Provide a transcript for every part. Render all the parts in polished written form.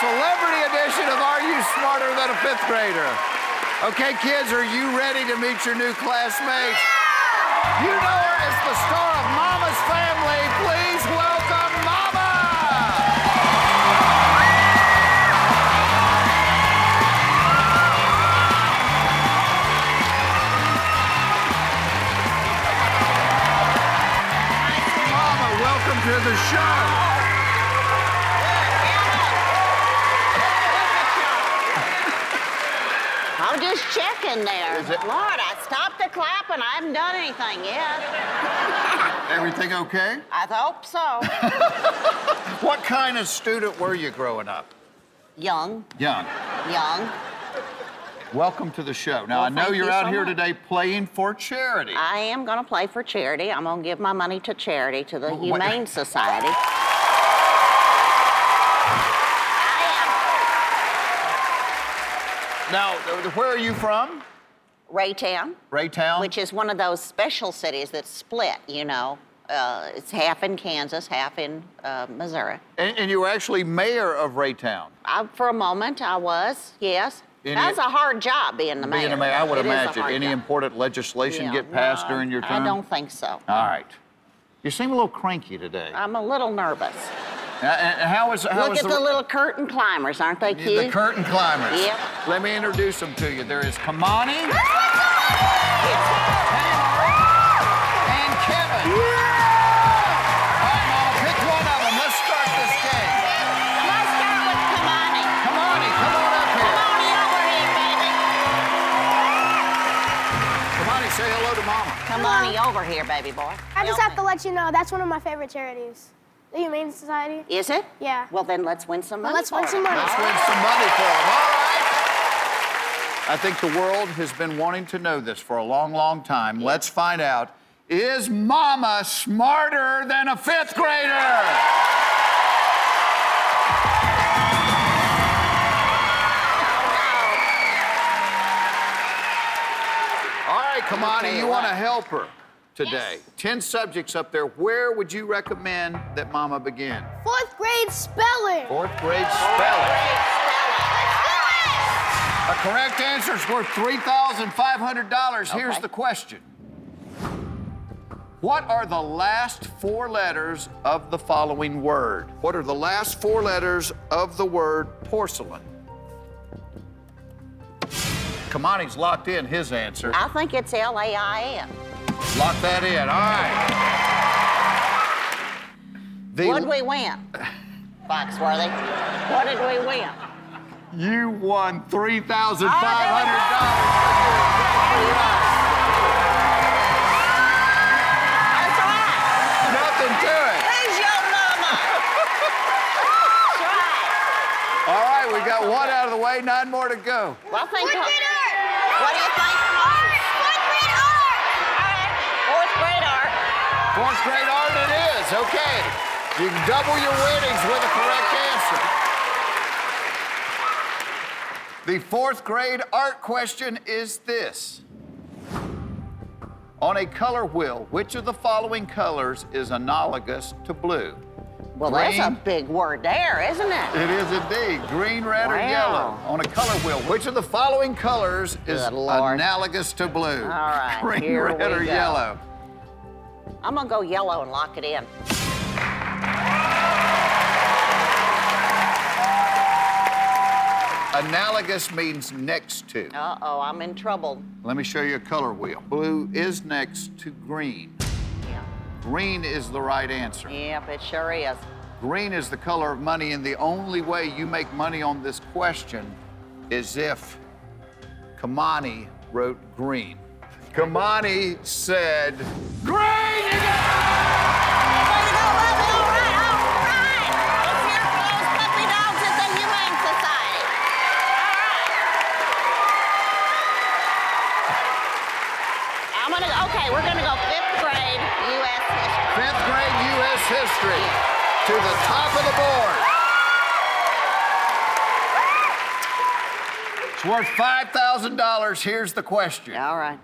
Celebrity edition of Are You Smarter Than a 5th Grader? Okay, kids, are you ready to meet your new classmates? Yeah! You know her as the star of Mama's Family. Please welcome Mama! Mama, welcome to the show. I'm just checking there. Lord, I stopped the clap and I haven't done anything yet. Everything okay? I hope so. What kind of student were you growing up? Young. Welcome to the show. Now, well, I know you're out here today playing for charity. I am going to play for charity. I'm going to give my money to charity, to the Humane Society. Now, where are you from? Raytown. Raytown? Which is one of those special cities that's split, you know. It's half in Kansas, half in Missouri. And you were actually mayor of Raytown? For a moment, I was, yes. That's a hard job, being the mayor. I would imagine. Any important legislation get passed during your time? I don't think so. All right. You seem a little cranky today. I'm a little nervous. Look at the little curtain climbers, aren't they cute? The curtain climbers. Yep. Let me introduce them to you. There is Kamani. And Kevin. Yeah! All right, Mama, pick one of them. Let's start this game. Let's start with Kamani. Kamani, come on up here. Kamani, over here, baby. Kamani, say hello to Mama. Kamani, over here, baby boy. I just have to let you know, that's one of my favorite charities. The Humane Society. Is it? Yeah. Well, then let's win some money Let's win some money for them. All right. I think the world has been wanting to know this for a long, long time. Yeah. Let's find out, is Mama smarter than a 5th grader? All right, Kamani, you want to help her today. Yes. 10 subjects up there. Where would you recommend that Mama begin? Fourth grade spelling. Let's do it! A correct answer is worth $3,500. Okay. Here's the question. What are the last four letters of the following word? What are the last four letters of the word porcelain? Kamani's locked in his answer. I think it's L-A-I-N. Lock that in, all right. What did we win, Foxworthy? What did we win? You won $3,500. That's right. Nothing to it. Who's your mama? That's right. All right, we got one out of the way, nine more to go. Well, what do you think? Fourth grade art it is, okay. You can double your winnings with a correct answer. The fourth grade art question is this. On a color wheel, which of the following colors is analogous to blue? Well, green, that's a big word there, isn't it? It is indeed. Green, red, or yellow. On a color wheel, which of the following colors is analogous to blue? All right, green, red, or yellow? I'm gonna go yellow and lock it in. Analogous means next to. Uh-oh, I'm in trouble. Let me show you a color wheel. Blue is next to green. Yeah. Green is the right answer. Yep, it sure is. Green is the color of money, and the only way you make money on this question is if Kamani wrote green. Kamani said green! History to the top of the board. It's worth $5,000. Here's the question. All right.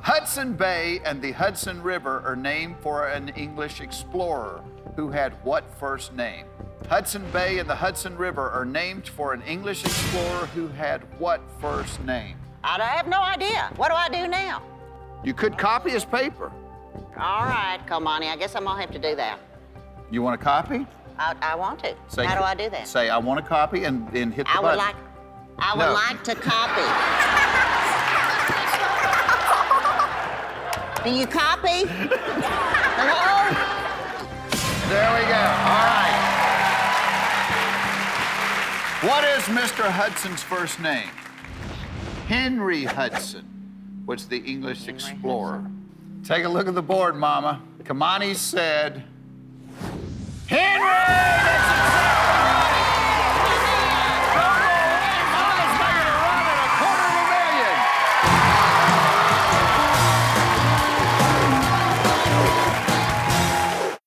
Hudson Bay and the Hudson River are named for an English explorer who had what first name? Hudson Bay and the Hudson River are named for an English explorer who had what first name? I have no idea. What do I do now? You could copy his paper. All right, Kamani, I guess I'm gonna have to do that. You want a copy? I want to. Say, how do I do that? Say, I want a copy and hit the button. I would like to copy. Do you copy? Hello? There we go, all right. What is Mr. Hudson's first name? Henry Hudson was the English explorer. Take a look at the board, Mama. Kamani said, Henry! That's exactly right! Mama's making a run at $250,000.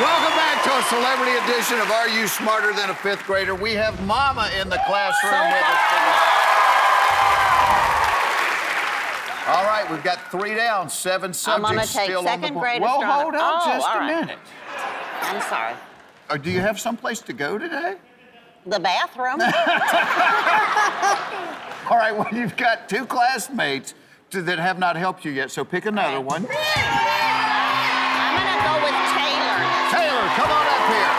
Welcome back to a celebrity edition of Are You Smarter Than a 5th Grader? We have Mama in the classroom with us today. All right, we've got 3 down, 7 subjects still on the board. I'm gonna take second grade astronomy. Well, hold on just a minute. I'm sorry. Do you have someplace to go today? The bathroom. All right, well, you've got 2 classmates that have not helped you yet, so pick another one. I'm gonna go with Taylor. Taylor, come on up here.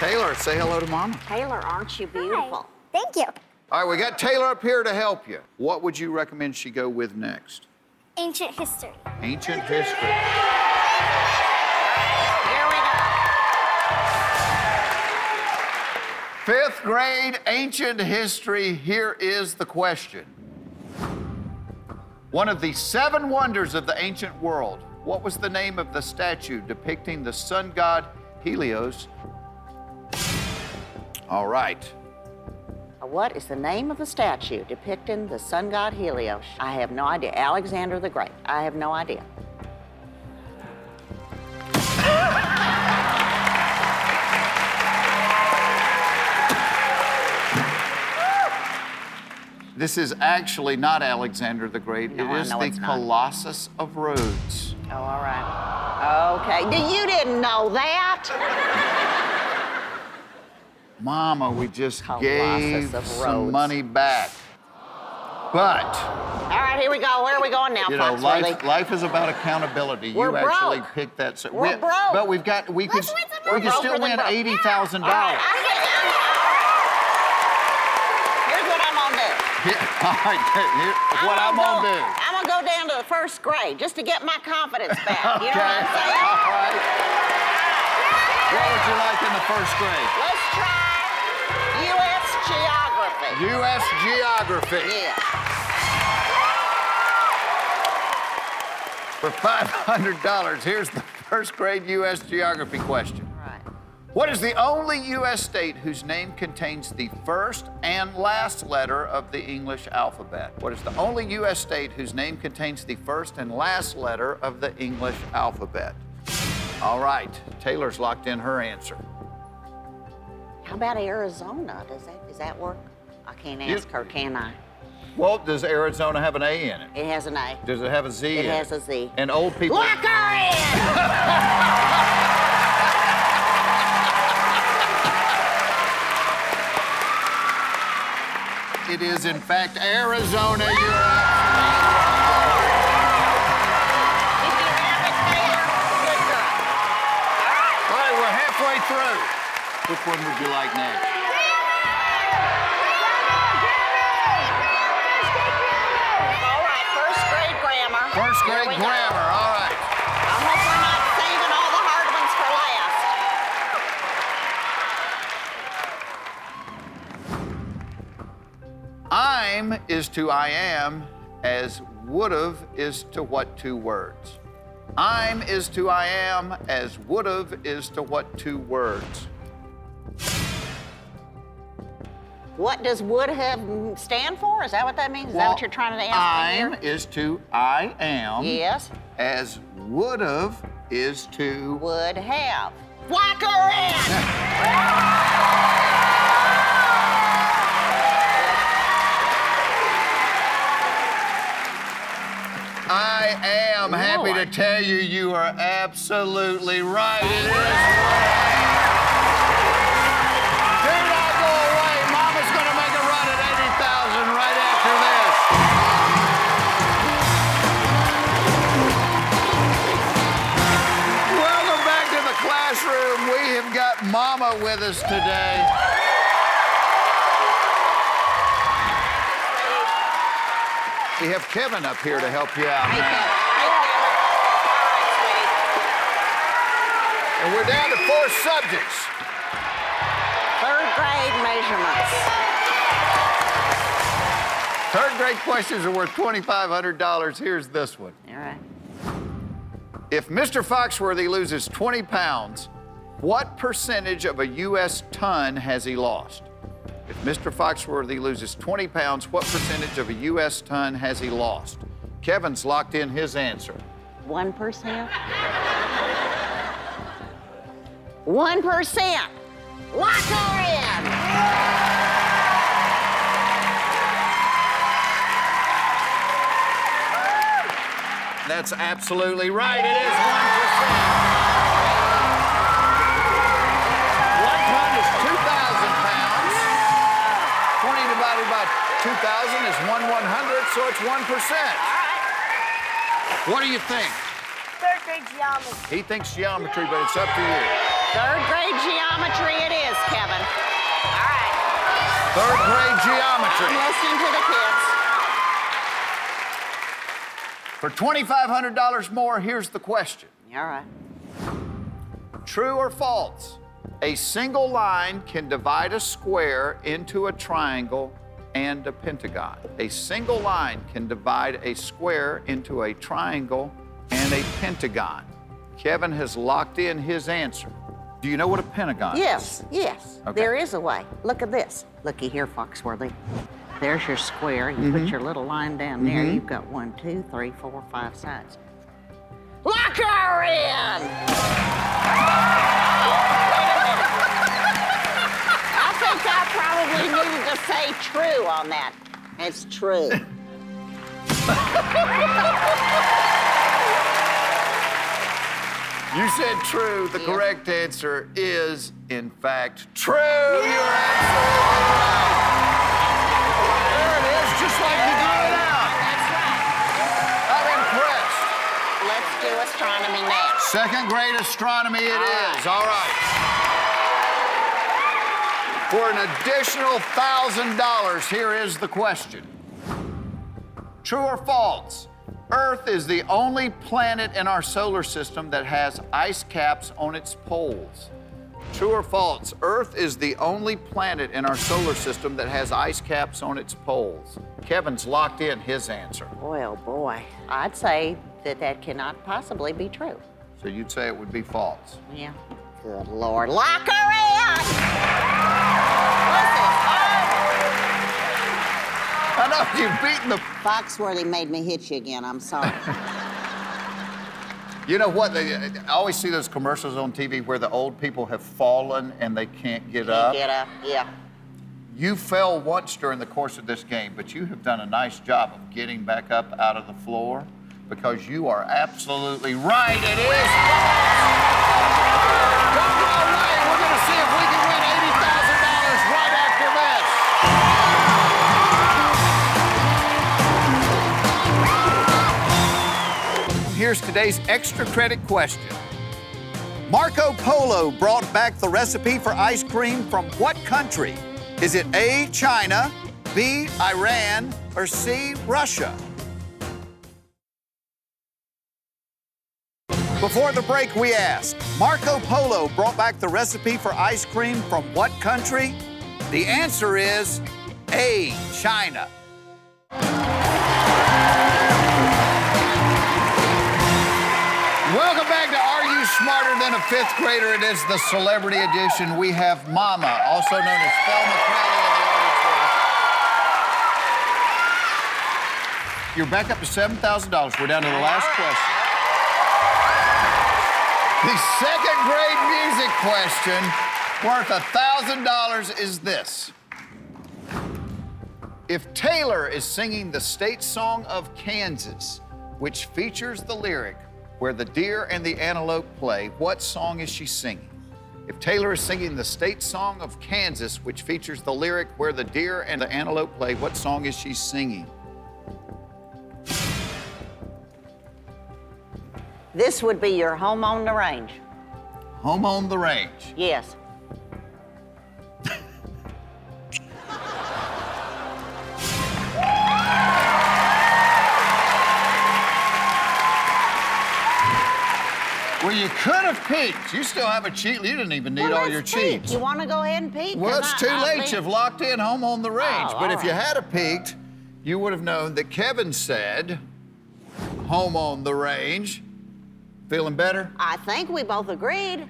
Taylor, say hello to Mama. Taylor, aren't you beautiful? Hi. Thank you. All right, we got Taylor up here to help you. What would you recommend she go with next? Ancient history. Ancient history. Here we go. 5th grade ancient history, here is the question. One of the 7 wonders of the ancient world, what was the name of the statue depicting the sun god Helios? All right. What is the name of the statue depicting the sun god Helios? I have no idea. Alexander the Great. I have no idea. This is actually not Alexander the Great. No, it is the Colossus of Rhodes. Oh, all right. Okay. You didn't know that. Mama, we just gave some money back. But. All right, here we go. Where are we going now, Foxworthy? You know, life is about accountability. We're broke. Actually picked that. So we're broke. But we've got, we could still win $80,000. Right, here's what I'm gonna do. Yeah, all right, here's what I'm gonna do. I'm gonna go down to the first grade just to get my confidence back. Okay. You know what I'm saying? All right. What would you like in the first grade? Let's try. U.S. Geography. U.S. Geography. Yeah. For $500, here's the first grade U.S. Geography question. All right. What is the only U.S. state whose name contains the first and last letter of the English alphabet? What is the only U.S. state whose name contains the first and last letter of the English alphabet? All right, Taylor's locked in her answer. How about Arizona? Does that work? I can't ask her, can I? Well, does Arizona have an A in it? It has an A. Does it have a Z in it? It has a Z. And old people... Lock her in! It is, in fact, Arizona. You're up. All right, we're halfway through. Which one would you like next? All right, first grade grammar. First grade grammar, all right. I hope we're not saving all the hard ones for last. I'm is to I am as would've is to what two words? I'm is to I am as would've is to what two words? What does would have stand for? Is that what that means? Is that what you're trying to answer I'm here? Is to I am. Yes. As would've is to would have. Whack her in! I am happy to tell you, you are absolutely right. It is right. Do not go away. Mama's going to make a run at $80,000 right after this. Welcome back to the classroom. We have got Mama with us today. We have Kevin up here to help you out now. Hi, Kevin. And we're down to four subjects. Third grade measurements. Third grade questions are worth $2,500. Here's this one. All right. If Mr. Foxworthy loses 20 pounds, what percentage of a U.S. ton has he lost? If Mr. Foxworthy loses 20 pounds, what percentage of a U.S. ton has he lost? Kevin's locked in his answer. 1%? 1%! Lock her in! That's absolutely right. It is 1%. About 2,000 is 1/100, so it's 1%. All right. What do you think? Third grade geometry. He thinks geometry, but it's up to you. Third grade geometry it is, Kevin. All right. Third grade geometry. I'm listening to the kids. For $2,500 more, here's the question. All right. True or false? A single line can divide a square into a triangle and a pentagon. A single line can divide a square into a triangle and a pentagon. Kevin has locked in his answer. Do you know what a pentagon is? Yes. Okay. There is a way. Look at this. Looky here, Foxworthy. There's your square. You put your little line down there. You've got 1, 2, 3, 4, 5 sides. Lock her in! I think I probably needed to say true on that. It's true. You said true. The correct answer is, in fact, true. Yeah. You're absolutely right. There it is, just like you got it out. That's right. I'm impressed. Let's do astronomy now. Second grade astronomy it is. All right. For an additional $1,000, here is the question. True or false? Earth is the only planet in our solar system that has ice caps on its poles. True or false? Earth is the only planet in our solar system that has ice caps on its poles. Kevin's locked in his answer. Boy, oh boy. I'd say that cannot possibly be true. So you'd say it would be false? Yeah. Good Lord. Lock her in! I know you've beaten the... Foxworthy made me hit you again, I'm sorry. You know what, I always see those commercials on TV where the old people have fallen and they can't get up. Can't get up, yeah. You fell once during the course of this game, but you have done a nice job of getting back up out of the floor because you are absolutely right. It is false. Don't go away. We're going to see if we can win $80,000 right after this. here's today's extra credit question. Marco Polo brought back the recipe for ice cream from what country? Is it A, China, B, Iran, or C, Russia? Before the break, we asked, Marco Polo brought back the recipe for ice cream from what country? The answer is A, China. Welcome back to Are You Smarter Than a 5th Grader? It is the celebrity edition. We have Mama, also known as Thelma Crowley. You're back up to $7,000. We're down to the last question. The second grade music question worth $1,000 is this. If Taylor is singing the state song of Kansas, which features the lyric, where the deer and the antelope play, what song is she singing? If Taylor is singing the state song of Kansas, which features the lyric, where the deer and the antelope play, what song is she singing? This would be your Home on the Range. Home on the Range? Yes. Well, you could have peeked. You still have a cheat. You didn't even need all your cheats. You want to go ahead and peek? Well, it's too late. You've locked in Home on the Range. But if you had a peeked, you would have known that Kevin said, Home on the Range. Feeling better? I think we both agreed.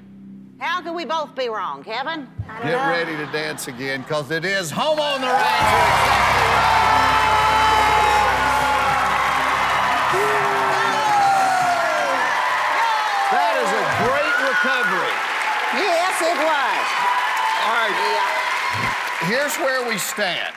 How could we both be wrong, Kevin? Get ready to dance again, because it is Home on the Range. That is a great recovery. Yes, it was. All right. Yeah. Here's where we stand.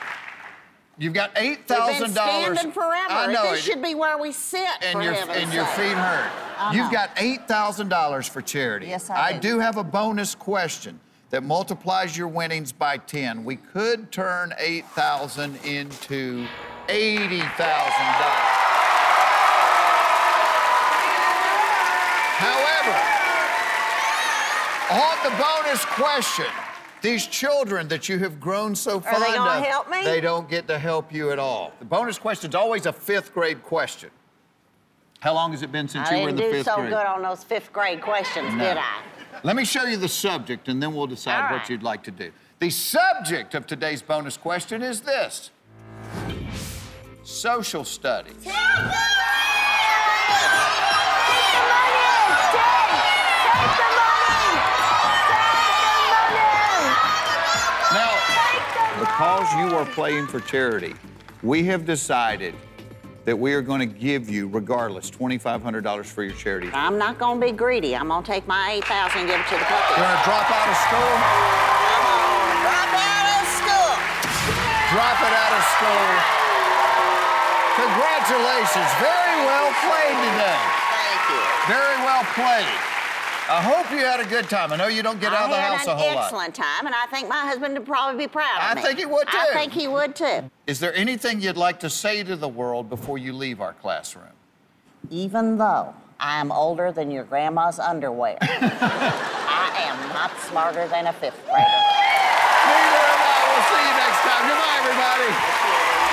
You've got $8,000. We've been standing forever. I know. This should be where we sit, for heaven's sake. And your feet hurt. You've got $8,000 for charity. Yes, I do have a bonus question that multiplies your winnings by 10. We could turn $8,000 into $80,000. However, on the bonus question, these children that you have grown so fond of, they don't get to help you at all. The bonus question's always a 5th grade question. How long has it been since you were in the 5th grade? I didn't do so good on those 5th grade questions, did I? Let me show you the subject, and then we'll decide what you'd like to do. The subject of today's bonus question is this. Social studies. Because you are playing for charity, we have decided that we are going to give you, regardless, $2,500 for your charity. I'm not going to be greedy. I'm going to take my $8,000 and give it to the public. You're going to drop out of school? I'm going to drop out of school. Drop it out of school. Congratulations. Very well played today. Thank you. Very well played. I hope you had a good time. I know you don't get out of the house a whole lot. I had an excellent time, and I think my husband would probably be proud of me. I think he would, too. I think he would, too. Is there anything you'd like to say to the world before you leave our classroom? Even though I am older than your grandma's underwear, I am not smarter than a 5th grader. Neither am I. We'll see you next time. Goodbye, everybody.